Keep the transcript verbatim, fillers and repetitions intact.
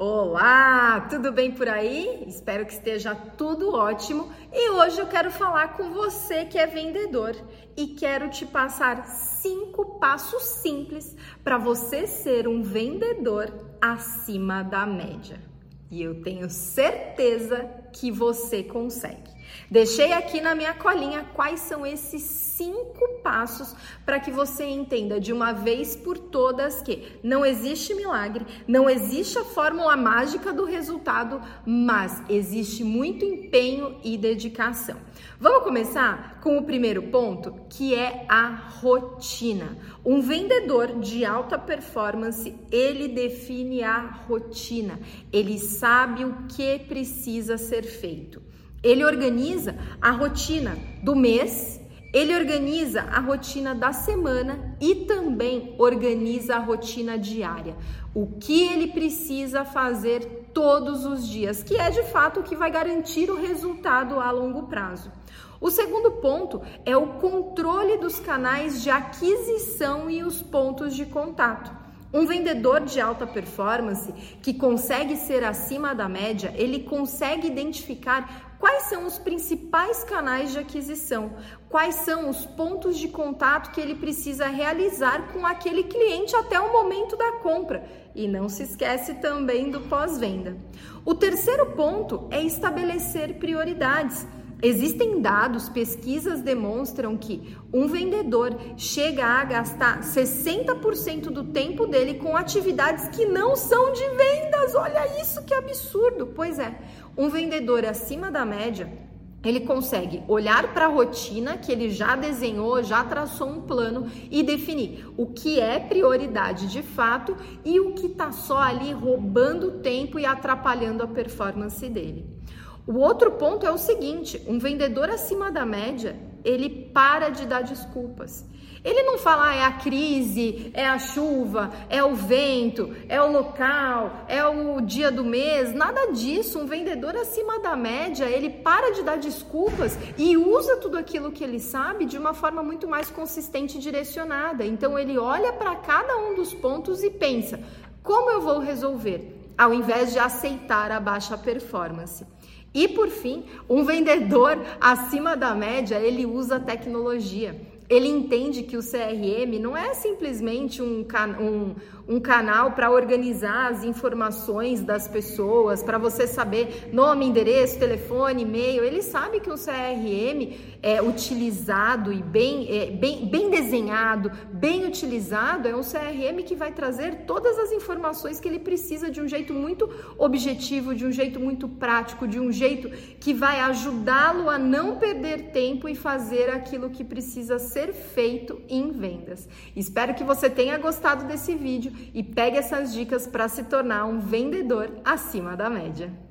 Olá, tudo bem por aí? Espero que esteja tudo ótimo e hoje eu quero falar com você que é vendedor e quero te passar cinco passos simples para você ser um vendedor acima da média. E eu tenho certeza que você consegue. Deixei aqui na minha colinha quais são esses cinco passos para que você entenda de uma vez por todas que não existe milagre, não existe a fórmula mágica do resultado, mas existe muito empenho e dedicação. Vamos começar com o primeiro ponto, que é a rotina. Um vendedor de alta performance, ele define a rotina, ele sabe o que precisa ser feito. Ele organiza a rotina do mês, ele organiza a rotina da semana e também organiza a rotina diária. O que ele precisa fazer todos os dias, que é de fato o que vai garantir o resultado a longo prazo. O segundo ponto é o controle dos canais de aquisição e os pontos de contato. Um vendedor de alta performance que consegue ser acima da média, ele consegue identificar quais são os principais canais de aquisição, quais são os pontos de contato que ele precisa realizar com aquele cliente até o momento da compra. E não se esquece também do pós-venda. O terceiro ponto é estabelecer prioridades. Existem dados, pesquisas demonstram que um vendedor chega a gastar sessenta por cento do tempo dele com atividades que não são de vendas. Olha isso, que absurdo! Pois é, um vendedor acima da média, ele consegue olhar para a rotina que ele já desenhou, já traçou um plano e definir o que é prioridade de fato e o que está só ali roubando tempo e atrapalhando a performance dele. O outro ponto é o seguinte, um vendedor acima da média, ele para de dar desculpas. Ele não fala, ah, é a crise, é a chuva, é o vento, é o local, é o dia do mês, nada disso. Um vendedor acima da média, ele para de dar desculpas e usa tudo aquilo que ele sabe de uma forma muito mais consistente e direcionada. Então, ele olha para cada um dos pontos e pensa, como eu vou resolver? Ao invés de aceitar a baixa performance. E por fim, um vendedor acima da média, ele usa tecnologia. Ele entende que o C R M não é simplesmente um, can- um, um canal para organizar as informações das pessoas, para você saber nome, endereço, telefone, e-mail. Ele sabe que o C R M é utilizado e bem, é, bem, bem desenhado, bem utilizado, é um C R M que vai trazer todas as informações que ele precisa de um jeito muito objetivo, de um jeito muito prático, de um jeito que vai ajudá-lo a não perder tempo e fazer aquilo que precisa ser ser feito em vendas. Espero que você tenha gostado desse vídeo e pegue essas dicas para se tornar um vendedor acima da média.